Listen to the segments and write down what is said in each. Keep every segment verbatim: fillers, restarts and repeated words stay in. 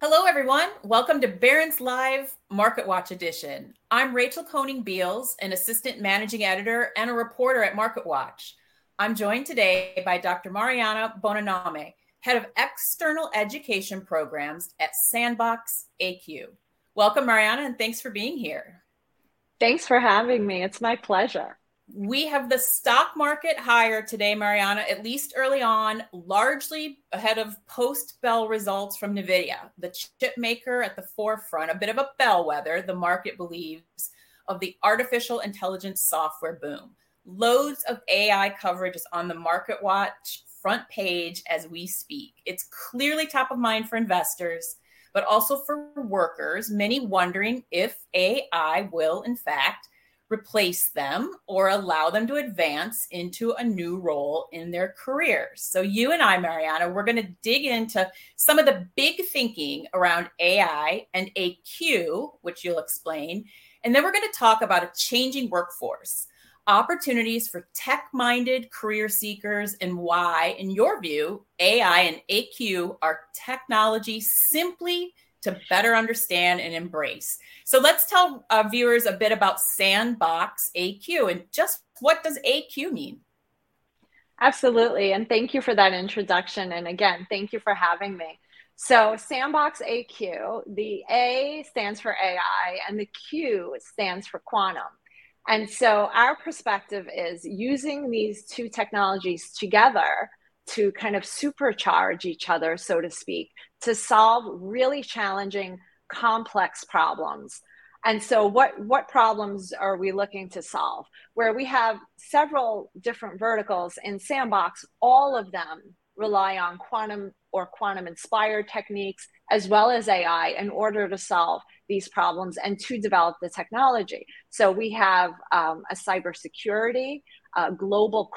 Hello, everyone. Welcome to Barron's Live MarketWatch Edition. I'm Rachel Koning Beals, an assistant managing editor and a reporter at MarketWatch. I'm joined today by Doctor Mariana Bonanome, head of external education programs at Sandbox A Q. Welcome, Mariana, and thanks for being here. Thanks for having me. It's my pleasure. We have the stock market higher today, Mariana, at least early on, largely ahead of post-bell results from NVIDIA, the chip maker at the forefront, a bit of a bellwether, the market believes, of the artificial intelligence software boom. Loads of A I coverage is on the MarketWatch front page as we speak. It's clearly top of mind for investors, but also for workers, many wondering if A I will, in fact, replace them or allow them to advance into a new role in their careers. So you and I, Mariana, we're going to dig into some of the big thinking around A I and A Q, which you'll explain. And then we're going to talk about a changing workforce, opportunities for tech-minded career seekers, and why, in your view, A I and A Q are technology simply to better understand and embrace. So let's tell uh, viewers a bit about Sandbox A Q and just what does A Q mean? Absolutely, and thank you for that introduction. And again, thank you for having me. So Sandbox A Q, the A stands for A I and the Q stands for quantum. And so our perspective is using these two technologies together to kind of supercharge each other, so to speak, to solve really challenging, complex problems. And so what, what problems are we looking to solve? Where we have several different verticals in Sandbox, all of them rely on quantum or quantum-inspired techniques, as well as A I, in order to solve these problems and to develop the technology. So we have um, a cybersecurity, a global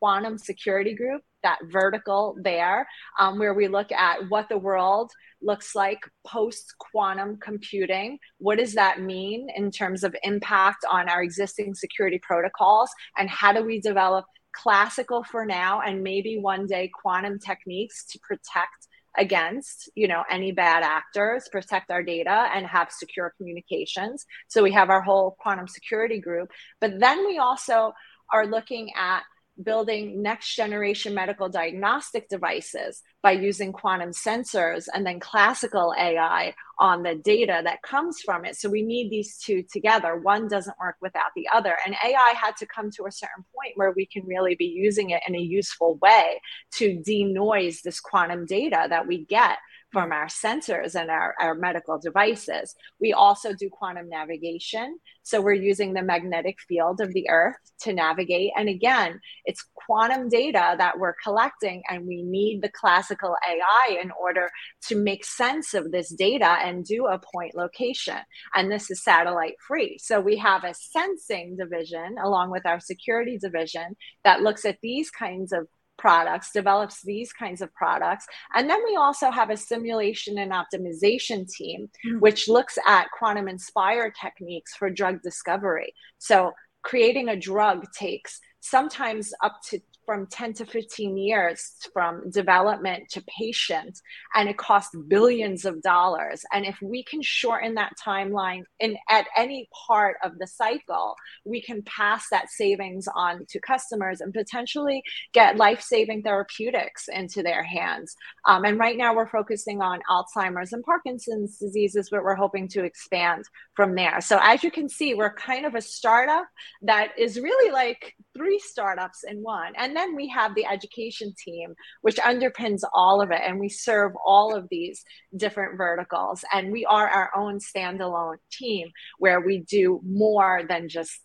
quantum security group, that vertical there, um, where we look at what the world looks like post-quantum computing. What does that mean in terms of impact on our existing security protocols? And how do we develop classical for now and maybe one day quantum techniques to protect against, you know, any bad actors, protect our data, and have secure communications? So we have our whole quantum security group. But then we also are looking at building next generation medical diagnostic devices by using quantum sensors and then classical A I on the data that comes from it. So we need these two together. One doesn't work without the other. And A I had to come to a certain point where we can really be using it in a useful way to denoise this quantum data that we get from our sensors and our, our medical devices. We also do quantum navigation. So we're using the magnetic field of the Earth to navigate. And again, it's quantum data that we're collecting, and we need the classical A I in order to make sense of this data and do a point location. And this is satellite free. So we have a sensing division along with our security division that looks at these kinds of products, develops these kinds of products. And then we also have a simulation and optimization team, which looks at quantum inspired techniques for drug discovery. So creating a drug takes sometimes up to from ten to fifteen years from development to patient, and it costs billions of dollars. And if we can shorten that timeline in at any part of the cycle, we can pass that savings on to customers and potentially get life-saving therapeutics into their hands. Um, and right now we're focusing on Alzheimer's and Parkinson's diseases, but we're hoping to expand from there. So as you can see, we're kind of a startup that is really like three startups in one. And then we have the education team, which underpins all of it. And we serve all of these different verticals. And we are our own standalone team where we do more than just,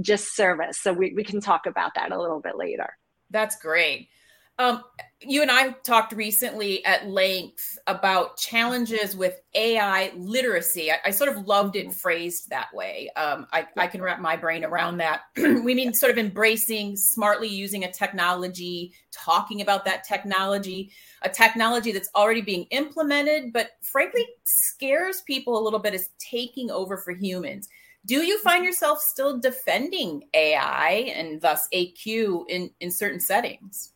just service. So we, we can talk about that a little bit later. That's great. Um, you and I talked recently at length about challenges with A I literacy. I, I sort of loved it phrased that way. Um, I, I can wrap my brain around that. We mean sort of embracing, smartly using a technology, talking about that technology, a technology that's already being implemented, but frankly scares people a little bit as taking over for humans. Do you find yourself still defending A I and thus A Q in, in certain settings?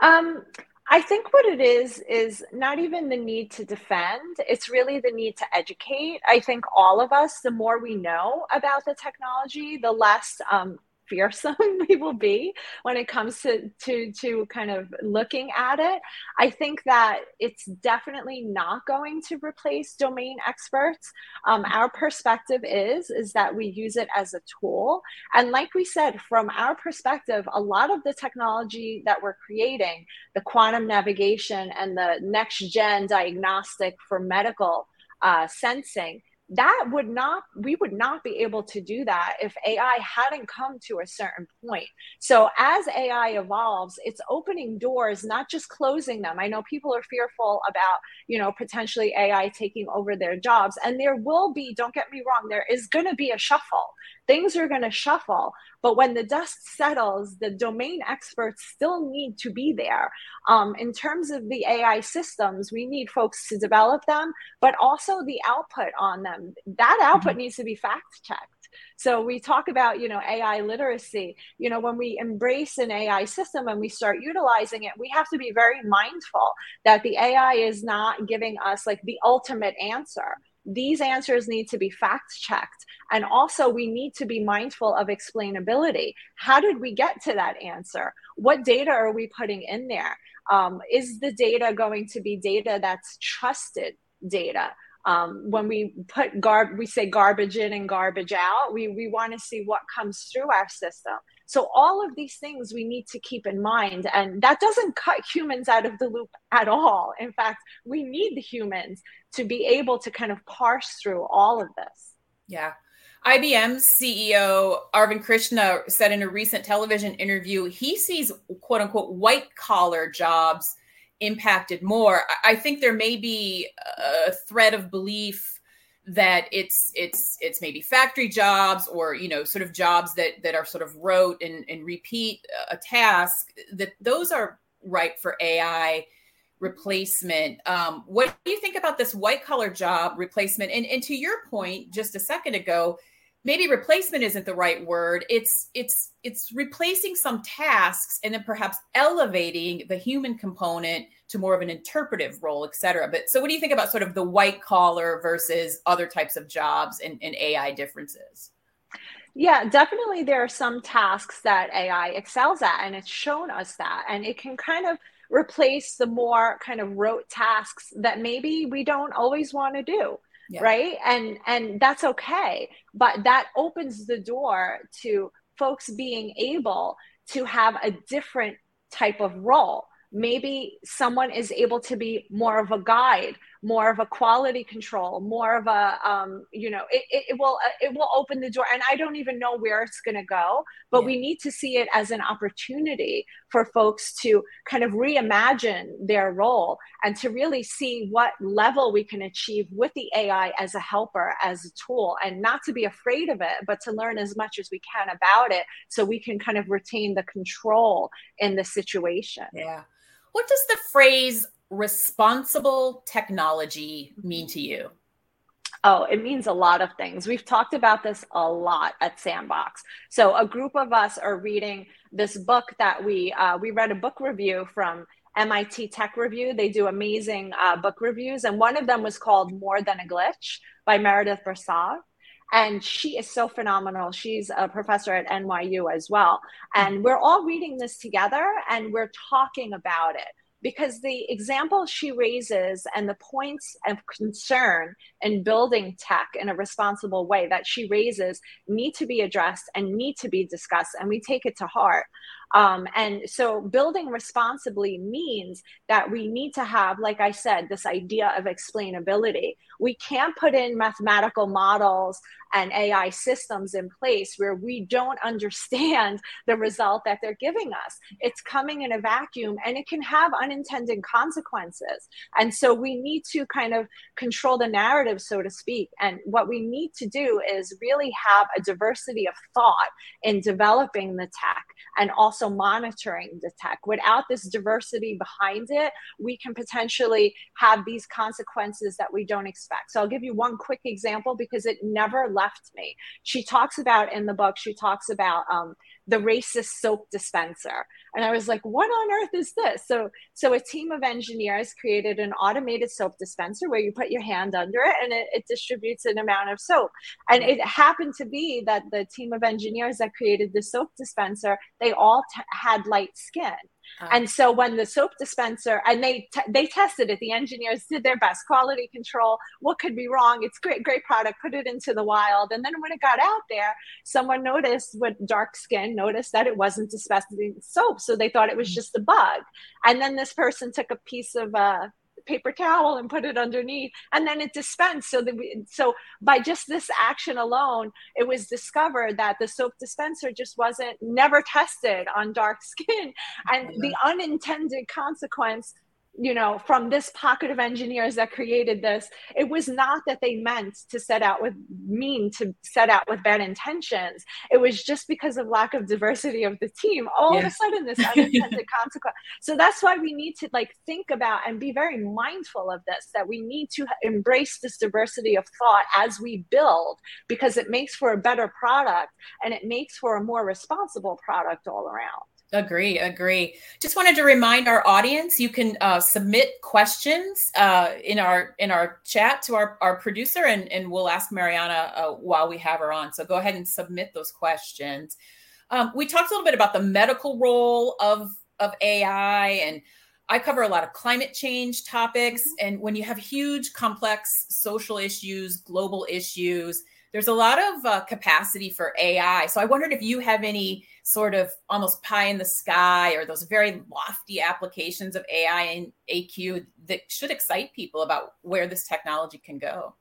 Um, I think what it is, is not even the need to defend. It's really the need to educate. I think all of us, the more we know about the technology, the less um, fearsome we will be when it comes to, to, to kind of looking at it. I think that it's definitely not going to replace domain experts. Um, our perspective is, is that we use it as a tool. And like we said, from our perspective, a lot of the technology that we're creating, the quantum navigation and the next gen diagnostic for medical uh, sensing, that would not, we would not be able to do that if A I hadn't come to a certain point. So as A I evolves, it's opening doors, not just closing them. I know people are fearful about, you know, potentially A I taking over their jobs, and there will be, don't get me wrong, there is going to be a shuffle. Things are going to shuffle, but when the dust settles, the domain experts still need to be there. Um, in terms of the A I systems, we need folks to develop them, but also the output on them. That output mm-hmm. needs to be fact-checked. So we talk about, you know, A I literacy. You know, when we embrace an A I system and we start utilizing it, we have to be very mindful that the A I is not giving us like the ultimate answer. These answers need to be fact-checked. And also we need to be mindful of explainability. How did we get to that answer? What data are we putting in there? Um, is the data going to be data that's trusted data? Um, when we put gar- we say garbage in and garbage out, we, we want to see what comes through our system. So all of these things we need to keep in mind, and that doesn't cut humans out of the loop at all. In fact, we need the humans to be able to kind of parse through all of this. Yeah. I B M's C E O Arvind Krishna said in a recent television interview, he sees quote unquote white collar jobs impacted more. I think there may be a thread of belief that it's it's it's maybe factory jobs or, you know, sort of jobs that that are sort of rote and, and repeat a task, that those are ripe for A I replacement. Um, what do you think about this white collar job replacement? And and to your point just a second ago, maybe replacement isn't the right word. It's it's it's replacing some tasks and then perhaps elevating the human component to more of an interpretive role, et cetera. But so what do you think about sort of the white collar versus other types of jobs and, and A I differences? Yeah, definitely there are some tasks that A I excels at, and it's shown us that, and it can kind of replace the more kind of rote tasks that maybe we don't always want to do. Yeah. Right. And and that's okay. But that opens the door to folks being able to have a different type of role. Maybe someone is able to be more of a guide, more of a quality control, more of a, um, you know, it, it, it will it will open the door. And I don't even know where it's going to go, but yeah. we need to see it as an opportunity for folks to kind of reimagine their role and to really see what level we can achieve with the A I as a helper, as a tool, and not to be afraid of it, but to learn as much as we can about it so we can kind of retain the control in the situation. Yeah. What does the phrase responsible technology mean to you? Oh, it means a lot of things. We've talked about this a lot at Sandbox. So a group of us are reading this book that we uh, we read a book review from M I T Tech Review. They do amazing uh, book reviews. And one of them was called More Than a Glitch by Meredith Broussard. And she is so phenomenal. She's a professor at N Y U as well. And we're all reading this together and we're talking about it, because the examples she raises and the points of concern in building tech in a responsible way that she raises need to be addressed and need to be discussed, and we take it to heart. Um, and so building responsibly means that we need to have, like I said, this idea of explainability. We can't put in mathematical models and A I systems in place where we don't understand the result that they're giving us. It's coming in a vacuum and it can have unintended consequences. And so we need to kind of control the narrative, so to speak. And what we need to do is really have a diversity of thought in developing the tech and also monitoring the tech. Without this diversity behind it, we can potentially have these consequences that we don't expect. So I'll give you one quick example because it never left me. She talks about in the book, she talks about um, the racist soap dispenser. And I was like, what on earth is this? So, so a team of engineers created an automated soap dispenser where you put your hand under it and it, it distributes an amount of soap. And it happened to be that the team of engineers that created the soap dispenser, they all t- had light skin. Oh. And so when the soap dispenser, and they t- they tested it, the engineers did their best, quality control, what could be wrong? It's great, great product, put it into the wild. And then when it got out there, someone noticed with dark skin, noticed that it wasn't dispensing soap. So they thought it was just a bug. And then this person took a piece of uh, paper towel and put it underneath, and then it dispensed. So, the, so by just this action alone, it was discovered that the soap dispenser just wasn't never tested on dark skin. And the unintended consequence, you know, from this pocket of engineers that created this, it was not that they meant to set out with mean to set out with bad intentions. It was just because of lack of diversity of the team. All yes. of a sudden, this unintended consequence. So that's why we need to like think about and be very mindful of this, that we need to embrace this diversity of thought as we build, because it makes for a better product and it makes for a more responsible product all around. Agree, agree. Just wanted to remind our audience, you can uh, submit questions uh, in our in our chat to our, our producer, and, and we'll ask Mariana uh, while we have her on. So go ahead and submit those questions. Um, we talked a little bit about the medical role of, of A I, and I cover a lot of climate change topics. Mm-hmm. And when you have huge, complex social issues, global issues, there's a lot of uh, capacity for A I. So I wondered if you have any sort of almost pie in the sky or those very lofty applications of A I and A Q that should excite people about where this technology can go.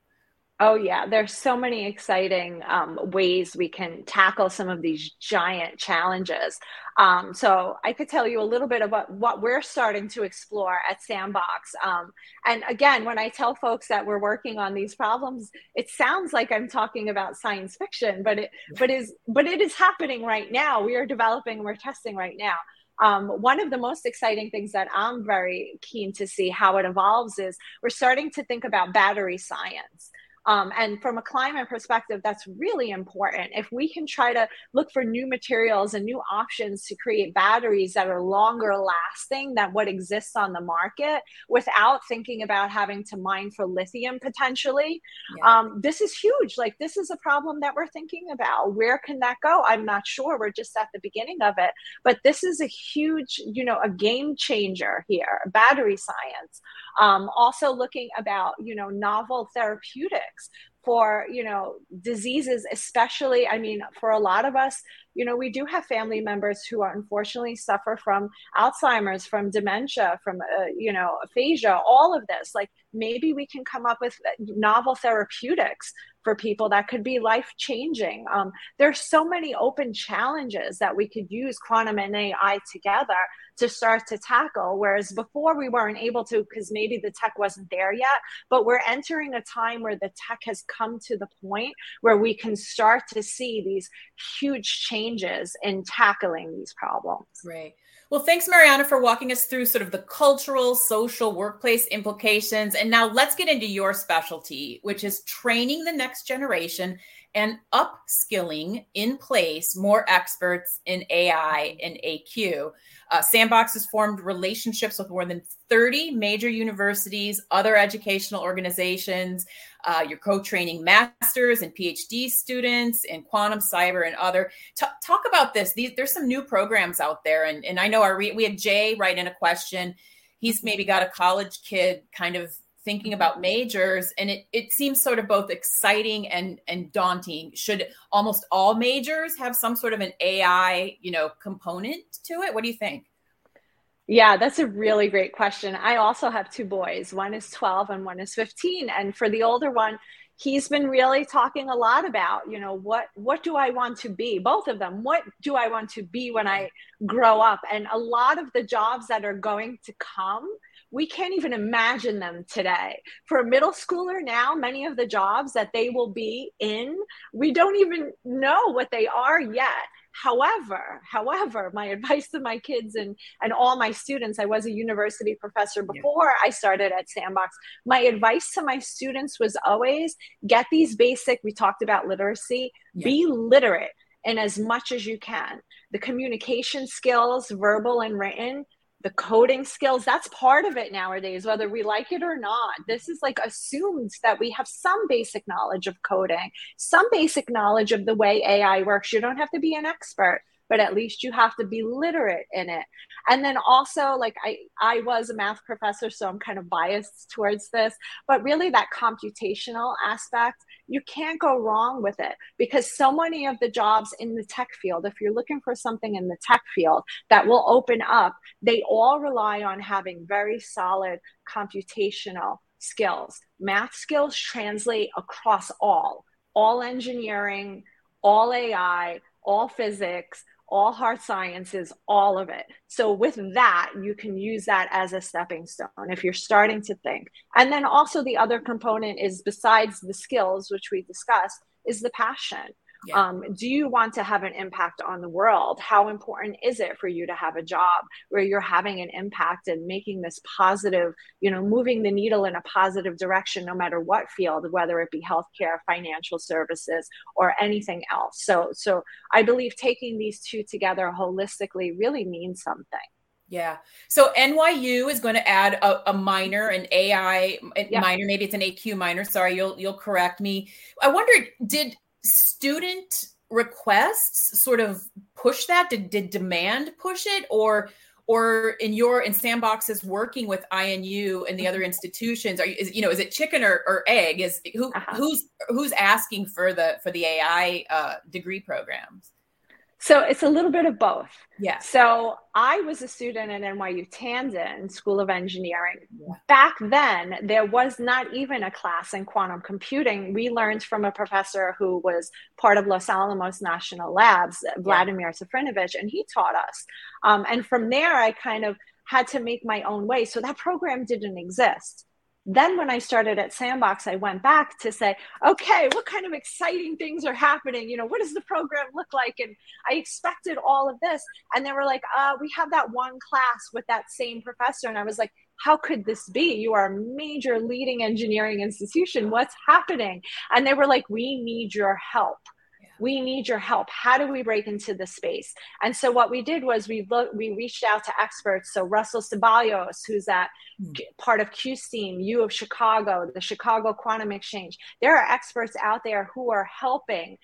Oh, yeah. There's so many exciting um, ways we can tackle some of these giant challenges. Um, so I could tell you a little bit about what we're starting to explore at Sandbox. Um, and again, when I tell folks that we're working on these problems, it sounds like I'm talking about science fiction, but it, but is, but it is happening right now. We are developing, we're testing right now. Um, one of the most exciting things that I'm very keen to see how it evolves is we're starting to think about battery science. Um, and from a climate perspective, that's really important. If we can try to look for new materials and new options to create batteries that are longer lasting than what exists on the market without thinking about having to mine for lithium potentially, yeah. um, this is huge. Like, this is a problem that we're thinking about. Where can that go? I'm not sure. We're just at the beginning of it. But this is a huge, you know, a game changer here, battery science. Um, also looking about, you know, novel therapeutics for, you know, diseases, especially, I mean, for a lot of us, you know, we do have family members who are unfortunately suffer from Alzheimer's, from dementia, from, uh, you know, aphasia, all of this. Like, maybe we can come up with novel therapeutics for people that could be life-changing. Um, there's so many open challenges that we could use quantum and A I together to start to tackle, whereas before we weren't able to because maybe the tech wasn't there yet, but we're entering a time where the tech has come to the point where we can start to see these huge changes in tackling these problems. Right. Well, thanks, Mariana, for walking us through sort of the cultural, social, workplace implications. And now let's get into your specialty, which is training the next generation and upskilling in place more experts in A I and A Q. Uh, Sandbox has formed relationships with more than thirty major universities, other educational organizations. Uh, you're co-training masters and PhD students in quantum, cyber, and other. T- talk about this. These, there's some new programs out there. And, and I know our re- we had Jay write in a question. He's maybe got a college kid kind of thinking about majors, and it, it seems sort of both exciting and, and daunting. Should almost all majors have some sort of an A I, you know, component to it? What do you think? Yeah, that's a really great question. I also have two boys. One is twelve and one is fifteen. And for the older one, he's been really talking a lot about, you know, what, what do I want to be? Both of them. What do I want to be when I grow up? And a lot of the jobs that are going to come, we can't even imagine them today. For a middle schooler now, many of the jobs that they will be in, we don't even know what they are yet. However, however, my advice to my kids and, and all my students, I was a university professor before I started at Sandbox. My advice to my students was always get these basic, we talked about literacy, yeah. be literate in as much as you can. The communication skills, verbal and written, the coding skills, that's part of it nowadays, whether we like it or not. This is like assumed that we have some basic knowledge of coding, some basic knowledge of the way A I works. You don't have to be an expert, but at least you have to be literate in it. And then also, like I, I was a math professor, so I'm kind of biased towards this, but really that computational aspect, you can't go wrong with it, because so many of the jobs in the tech field, if you're looking for something in the tech field that will open up, they all rely on having very solid computational skills. Math skills translate across all, all engineering, all A I, all physics, all hard sciences, all of it. So with that, you can use that as a stepping stone if you're starting to think. And then also the other component is, besides the skills, which we discussed, is the passion. Yeah. Um, do you want to have an impact on the world? How important is it for you to have a job where you're having an impact and making this positive, you know, moving the needle in a positive direction, no matter what field, whether it be healthcare, financial services, or anything else? So, so I believe taking these two together holistically really means something. Yeah. So N Y U is going to add a, a minor, an A I yeah. minor, maybe it's an A Q minor. Sorry, you'll you'll correct me. I wondered, did student requests sort of push that? Did, did demand push it? Or or in your in Sandbox's working with I N U and the other institutions, are you, is, you know, is it chicken or, or egg? Is who uh-huh. who's who's asking for the for the A I uh, degree programs? So it's a little bit of both. Yeah. So I was a student at N Y U Tandon School of Engineering. Yeah. Back then, there was not even a class in quantum computing. We learned from a professor who was part of Los Alamos National Labs, Vladimir yeah. Sofrinovich, and he taught us. Um, and from there, I kind of had to make my own way. So that program didn't exist. Then when I started at Sandbox, I went back to say, okay, what kind of exciting things are happening? You know, what does the program look like? And I expected all of this. And they were like, uh, we have that one class with that same professor. And I was like, how could this be? You are a major leading engineering institution. What's happening? And they were like, we need your help. We need your help. How do we break into the space? And so what we did was we looked, we reached out to experts. So Russell Ceballos, who's at mm. part of Q STEAM, U of Chicago, the Chicago Quantum Exchange. There are experts out there who are helping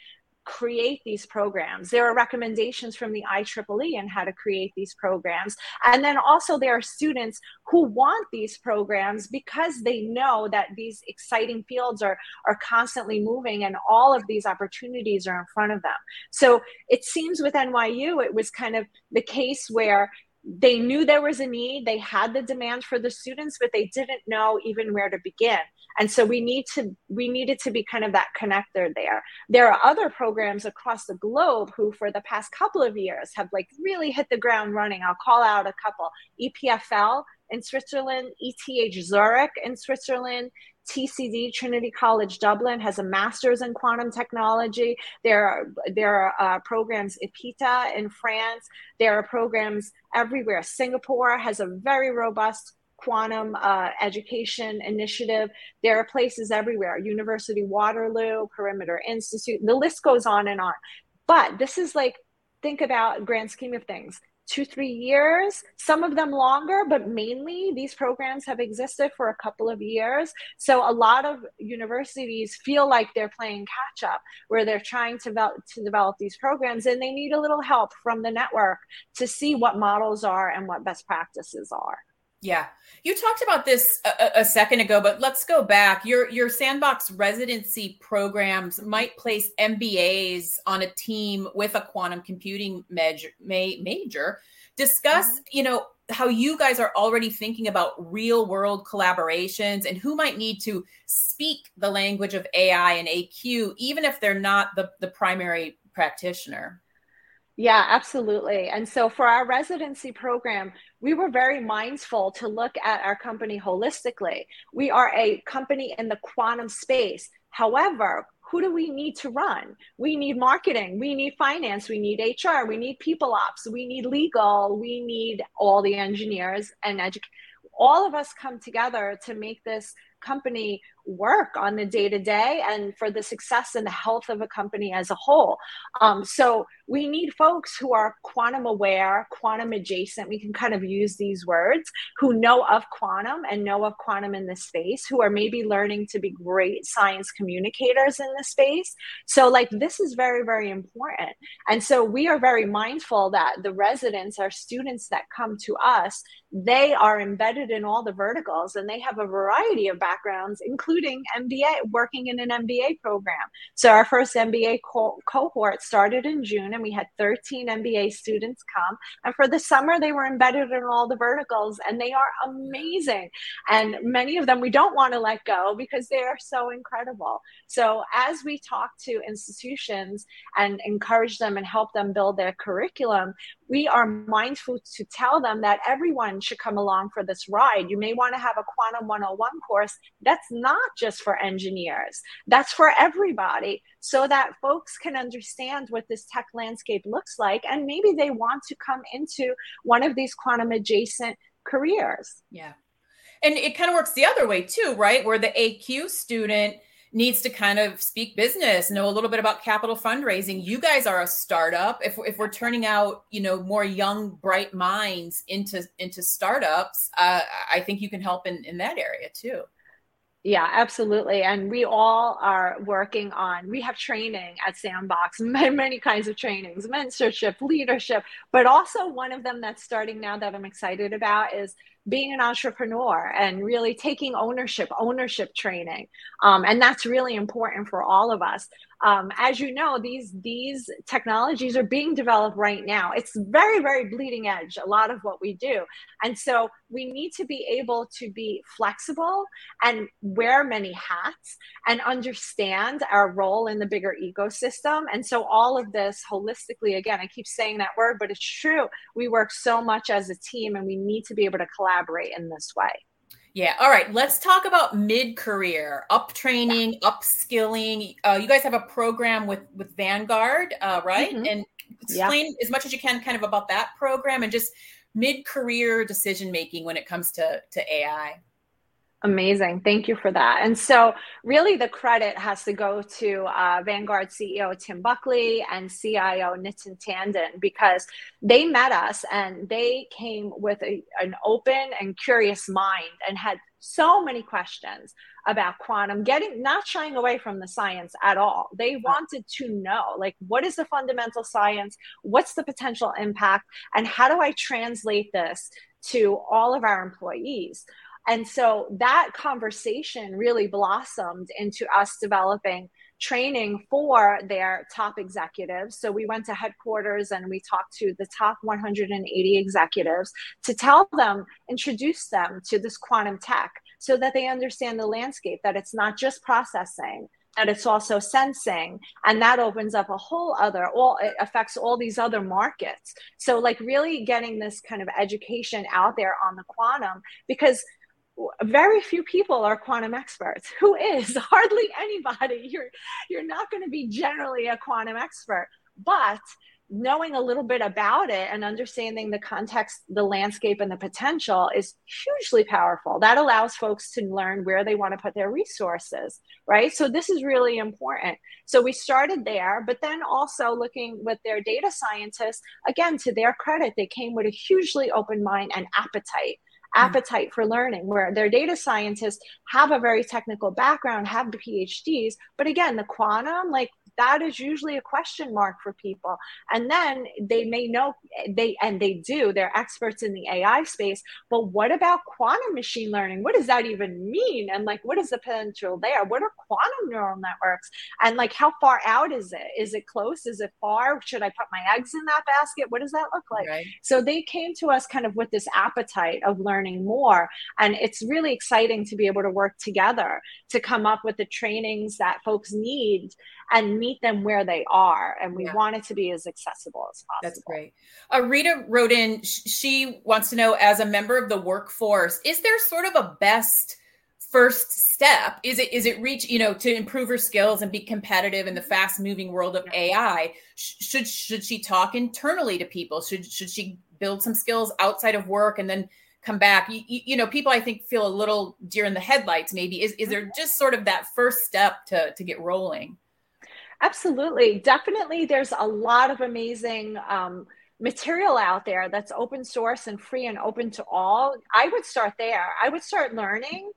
create these programs. There are recommendations from the I triple E on how to create these programs. And then also there are students who want these programs because they know that these exciting fields are, are constantly moving and all of these opportunities are in front of them. So it seems with N Y U, it was kind of the case where they knew there was a need, they had the demand for the students, but they didn't know even where to begin. And so we need to we needed to be kind of that connector there. There are other programs across the globe who for the past couple of years have like really hit the ground running. I'll call out a couple: E P F L in Switzerland, E T H Zurich in Switzerland, T C D, Trinity College Dublin has a master's in quantum technology. There are, there are uh, programs EPITA in France. There are programs everywhere. Singapore has a very robust quantum uh, education initiative. There are places everywhere. University of Waterloo, Perimeter Institute, the list goes on and on. But this is like, think about grand scheme of things. Two, three years, some of them longer, but mainly these programs have existed for a couple of years. So a lot of universities feel like they're playing catch up, where they're trying to develop, to develop these programs, and they need a little help from the network to see what models are and what best practices are. Yeah. You talked about this a, a second ago, but let's go back. Your your Sandbox residency programs might place M B As on a team with a quantum computing major. major. Discuss, mm-hmm. you know, how you guys are already thinking about real world collaborations and who might need to speak the language of A I and A Q, even if they're not the, the primary practitioner. Yeah, absolutely. And so for our residency program, we were very mindful to look at our company holistically. We are a company in the quantum space. However, who do we need to run? We need marketing, we need finance, we need H R, we need people ops, we need legal, we need all the engineers and edu- all of us come together to make this company work on the day-to-day and for the success and the health of a company as a whole. Um, so we need folks who are quantum aware, quantum adjacent, we can kind of use these words, who know of quantum and know of quantum in this space, who are maybe learning to be great science communicators in this space. So like this is very, very important. And so we are very mindful that the residents, our students that come to us, they are embedded in all the verticals and they have a variety of backgrounds, including M B A, working in an M B A program. So our first M B A co- cohort started in June and we had thirteen M B A students come. And for the summer, they were embedded in all the verticals and they are amazing. And many of them we don't want to let go because they are so incredible. So as we talk to institutions and encourage them and help them build their curriculum, we are mindful to tell them that everyone should come along for this ride. You may want to have a Quantum one oh one course that's not just for engineers, that's for everybody, so that folks can understand what this tech landscape looks like. And maybe they want to come into one of these quantum adjacent careers. Yeah. And it kind of works the other way too, right? Where the A Q student needs to kind of speak business, know a little bit about capital fundraising. You guys are a startup. If, if we're turning out, you know, more young, bright minds into, into startups, uh, I think you can help in, in that area too. Yeah, absolutely. And we all are working on, we have training at Sandbox, many, many kinds of trainings, mentorship, leadership, but also one of them that's starting now that I'm excited about is being an entrepreneur and really taking ownership, ownership training. Um, and that's really important for all of us. Um, as you know, these these technologies are being developed right now. It's very, very bleeding edge, a lot of what we do. And so we need to be able to be flexible and wear many hats and understand our role in the bigger ecosystem. And so all of this holistically, again, I keep saying that word, but it's true. We work so much as a team and we need to be able to collaborate in this way. Yeah. All right. Let's talk about mid-career, up-training, yeah. upskilling. Uh, you guys have a program with, with Vanguard, uh, right? Mm-hmm. And explain yeah. as much as you can kind of about that program and just mid-career decision-making when it comes to, to A I. Amazing. Thank you for that. And so really the credit has to go to uh, Vanguard C E O Tim Buckley and C I O Nitin Tandon, because they met us and they came with a, an open and curious mind and had so many questions about quantum, getting not shying away from the science at all. They wanted to know, like, what is the fundamental science? What's the potential impact? And how do I translate this to all of our employees? And so that conversation really blossomed into us developing training for their top executives. So we went to headquarters and we talked to the top one hundred eighty executives to tell them, introduce them to this quantum tech so that they understand the landscape, that it's not just processing, that it's also sensing. And that opens up a whole other, all it affects all these other markets. So like really getting this kind of education out there on the quantum, because very few people are quantum experts. Who is? Hardly anybody. You're you're not going to be generally a quantum expert, but knowing a little bit about it and understanding the context, the landscape, and the potential is hugely powerful. That allows folks to learn where they want to put their resources, right? So this is really important. So we started there, but then also looking with their data scientists, again, to their credit, they came with a hugely open mind and appetite appetite for learning, where their data scientists have a very technical background, have the PhDs, but again, the quantum, like, that is usually a question mark for people. And then they may know, they and they do, they're experts in the A I space, but what about quantum machine learning? What does that even mean? And like, what is the potential there? What are quantum neural networks? And like, how far out is it? Is it close? Is it far? Should I put my eggs in that basket? What does that look like? Right. So they came to us kind of with this appetite of learning more. And it's really exciting to be able to work together to come up with the trainings that folks need and meet them where they are. And we yeah. want it to be as accessible as possible. That's great. Uh, Rita wrote in, she wants to know, as a member of the workforce, is there sort of a best first step? Is it, is it reach, you know, to improve her skills and be competitive in the fast moving world of A I? Should, should she talk internally to people? Should, should she build some skills outside of work and then come back? You, you know, people I think feel a little deer in the headlights maybe. Is, is there just sort of that first step to, to get rolling? Absolutely. Definitely. There's a lot of amazing um, material out there that's open source and free and open to all. I would start there. I would start learning.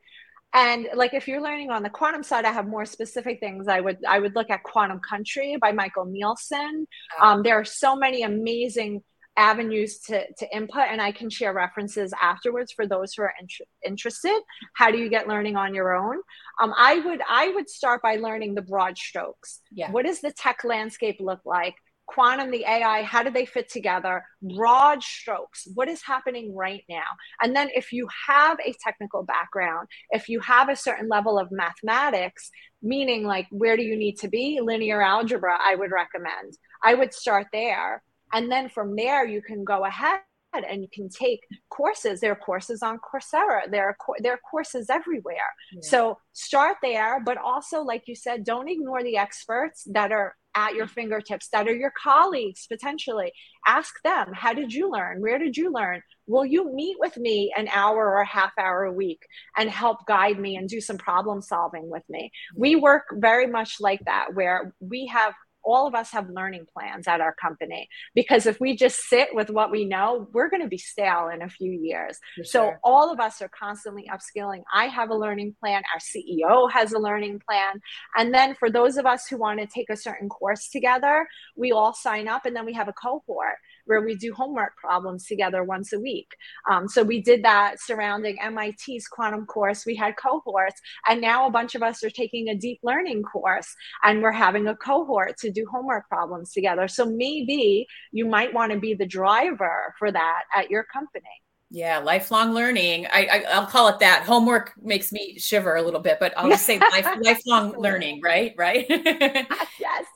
And like, if you're learning on the quantum side, I have more specific things. I would, I would look at Quantum Country by Michael Nielsen. Um, there are so many amazing avenues to, to input, and I can share references afterwards for those who are int- interested. How do you get learning on your own? Um, I would I would start by learning the broad strokes. Yeah. What does the tech landscape look like? Quantum, the A I, how do they fit together? Broad strokes, what is happening right now? And then if you have a technical background, if you have a certain level of mathematics, meaning like, where do you need to be? Linear algebra, I would recommend. I would start there. And then from there, you can go ahead and you can take courses. There are courses on Coursera. There are, there are courses everywhere. Yeah. So start there, but also, like you said, don't ignore the experts that are at your fingertips, that are your colleagues, potentially. Ask them, how did you learn? Where did you learn? Will you meet with me an hour or a half hour a week and help guide me and do some problem solving with me? Yeah. We work very much like that, where we have all of us have learning plans at our company, because if we just sit with what we know, we're going to be stale in a few years. For so sure. All of us are constantly upskilling. I have a learning plan. Our C E O has a learning plan. And then for those of us who want to take a certain course together, we all sign up, and then we have a cohort where we do homework problems together once a week. Um, so we did that surrounding M I T's quantum course. We had cohorts, and now a bunch of us are taking a deep learning course, and we're having a cohort to do homework problems together. So maybe you might want to be the driver for that at your company. Yeah, lifelong learning. I, I, I'll call it that. Homework makes me shiver a little bit, but I'll just say life, lifelong learning, right? Right? Yes,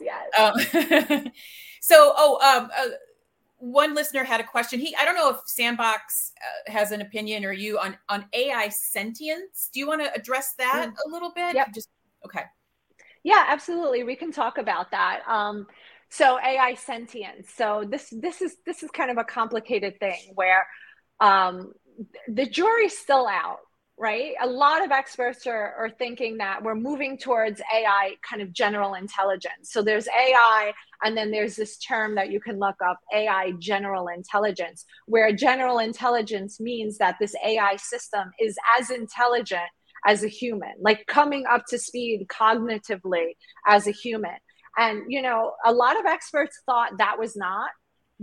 yes. Um, so, oh, um, uh, one listener had a question. He, I don't know if Sandbox uh, has an opinion, or you, on, on A I sentience. Do you want to address that mm. a little bit? Yep. Just okay. Yeah, absolutely. We can talk about that. Um, so A I sentience. So this, this is, this is kind of a complicated thing where um, the jury's still out, right? A lot of experts are, are thinking that we're moving towards A I kind of general intelligence. So there's A I, and then there's this term that you can look up, A I general intelligence, where general intelligence means that this A I system is as intelligent as a human, like coming up to speed cognitively as a human. And, you know, a lot of experts thought that was not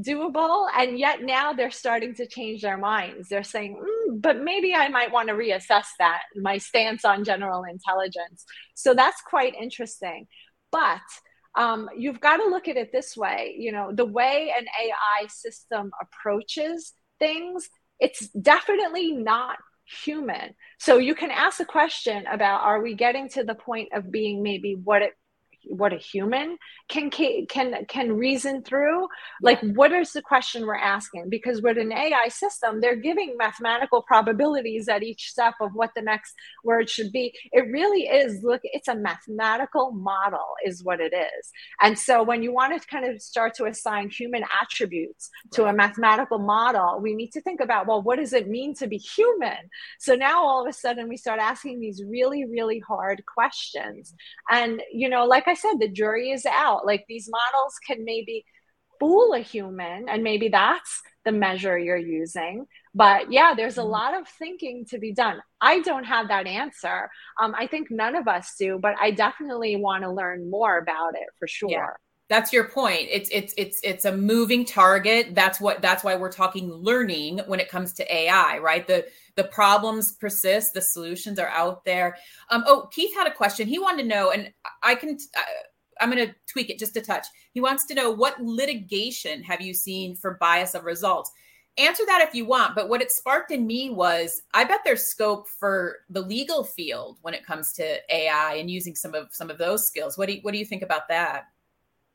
doable, and yet now they're starting to change their minds. They're saying, mm, but maybe I might want to reassess that, my stance on general intelligence. So that's quite interesting. But um, you've got to look at it this way, you know, the way an A I system approaches things, it's definitely not human. So you can ask a question about, are we getting to the point of being maybe what it what a human can can can reason through? Like, what is the question we're asking? Because with an A I system, they're giving mathematical probabilities at each step of what the next word should be. It really is, look, it's a mathematical model is what it is. And so when you want to kind of start to assign human attributes to a mathematical model, we need to think about, well, what does it mean to be human? So now all of a sudden we start asking these really, really hard questions. And, you know, like I said, the jury is out. Like, these models can maybe fool a human, and maybe that's the measure you're using. But yeah, there's a lot of thinking to be done. I don't have that answer. Um, I think none of us do, but I definitely want to learn more about it for sure. Yeah. That's your point. It's it's it's it's a moving target. That's what that's why we're talking learning when it comes to A I, right? The the problems persist. The solutions are out there. Um, oh, Keith had a question. He wanted to know, and I can I, I'm going to tweak it just a touch. He wants to know, what litigation have you seen for bias of results? Answer that if you want. But what it sparked in me was, I bet there's scope for the legal field when it comes to A I and using some of some of those skills. What do you, what do you think about that?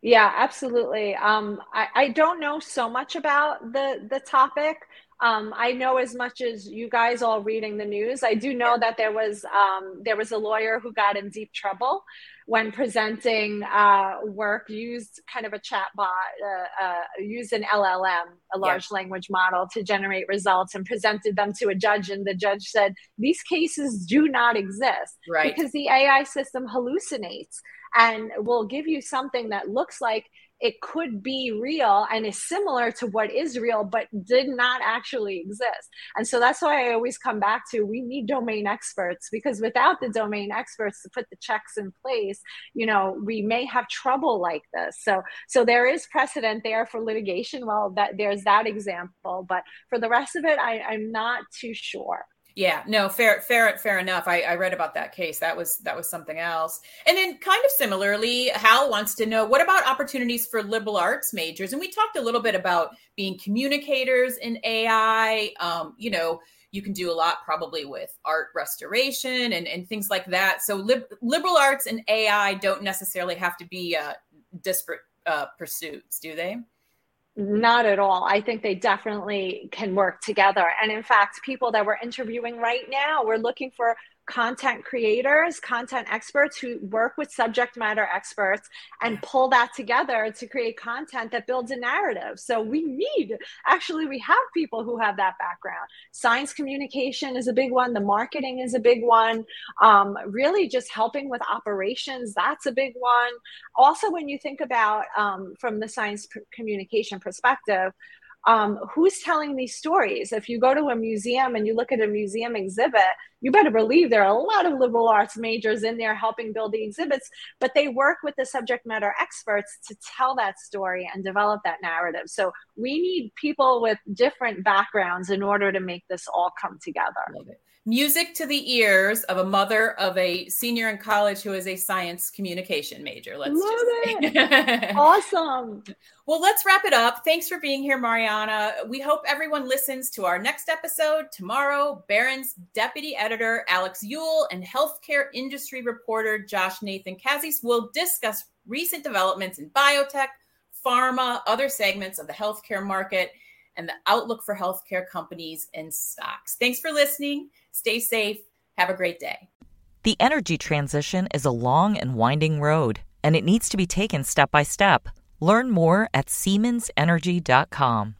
Yeah, absolutely. Um, I, I don't know so much about the, the topic. Um, I know as much as you guys all reading the news. I do know that there was um, there was a lawyer who got in deep trouble when presenting uh, work, used kind of a chatbot, uh, uh, used an L L M, a large yeah. language model, to generate results, and presented them to a judge. And the judge said, these cases do not exist, right? Because the A I system hallucinates and will give you something that looks like it could be real and is similar to what is real, but did not actually exist. And so that's why I always come back to, we need domain experts, because without the domain experts to put the checks in place, you know, we may have trouble like this. So, so there is precedent there for litigation. Well, that there's that example, but for the rest of it, I, I'm not too sure. Yeah, no, fair, fair, fair enough. I, I read about that case. That was that was something else. And then, kind of similarly, Hal wants to know, what about opportunities for liberal arts majors? And we talked a little bit about being communicators in A I. Um, you know, you can do a lot probably with art restoration and, and things like that. So lib- liberal arts and A I don't necessarily have to be uh, disparate uh, pursuits, do they? Not at all. I think they definitely can work together. And in fact, people that we're interviewing right now, we're looking for content creators, content experts who work with subject matter experts and pull that together to create content that builds a narrative. So we need, actually, we have people who have that background. Science communication is a big one. The marketing is a big one. Um, really just helping with operations, that's a big one. Also, when you think about um, from the science p- communication perspective, Um, who's telling these stories? If you go to a museum and you look at a museum exhibit, you better believe there are a lot of liberal arts majors in there helping build the exhibits, but they work with the subject matter experts to tell that story and develop that narrative. So we need people with different backgrounds in order to make this all come together. Love it. Music to the ears of a mother of a senior in college who is a science communication major. Let's Love just it. Awesome. Well, let's wrap it up. Thanks for being here, Mariana. We hope everyone listens to our next episode tomorrow. Barron's deputy editor Alex Yule and healthcare industry reporter Josh Nathan Kazis will discuss recent developments in biotech, pharma, other segments of the healthcare market, and the outlook for healthcare companies and stocks. Thanks for listening. Stay safe. Have a great day. The energy transition is a long and winding road, and it needs to be taken step by step. Learn more at Siemens Energy dot com.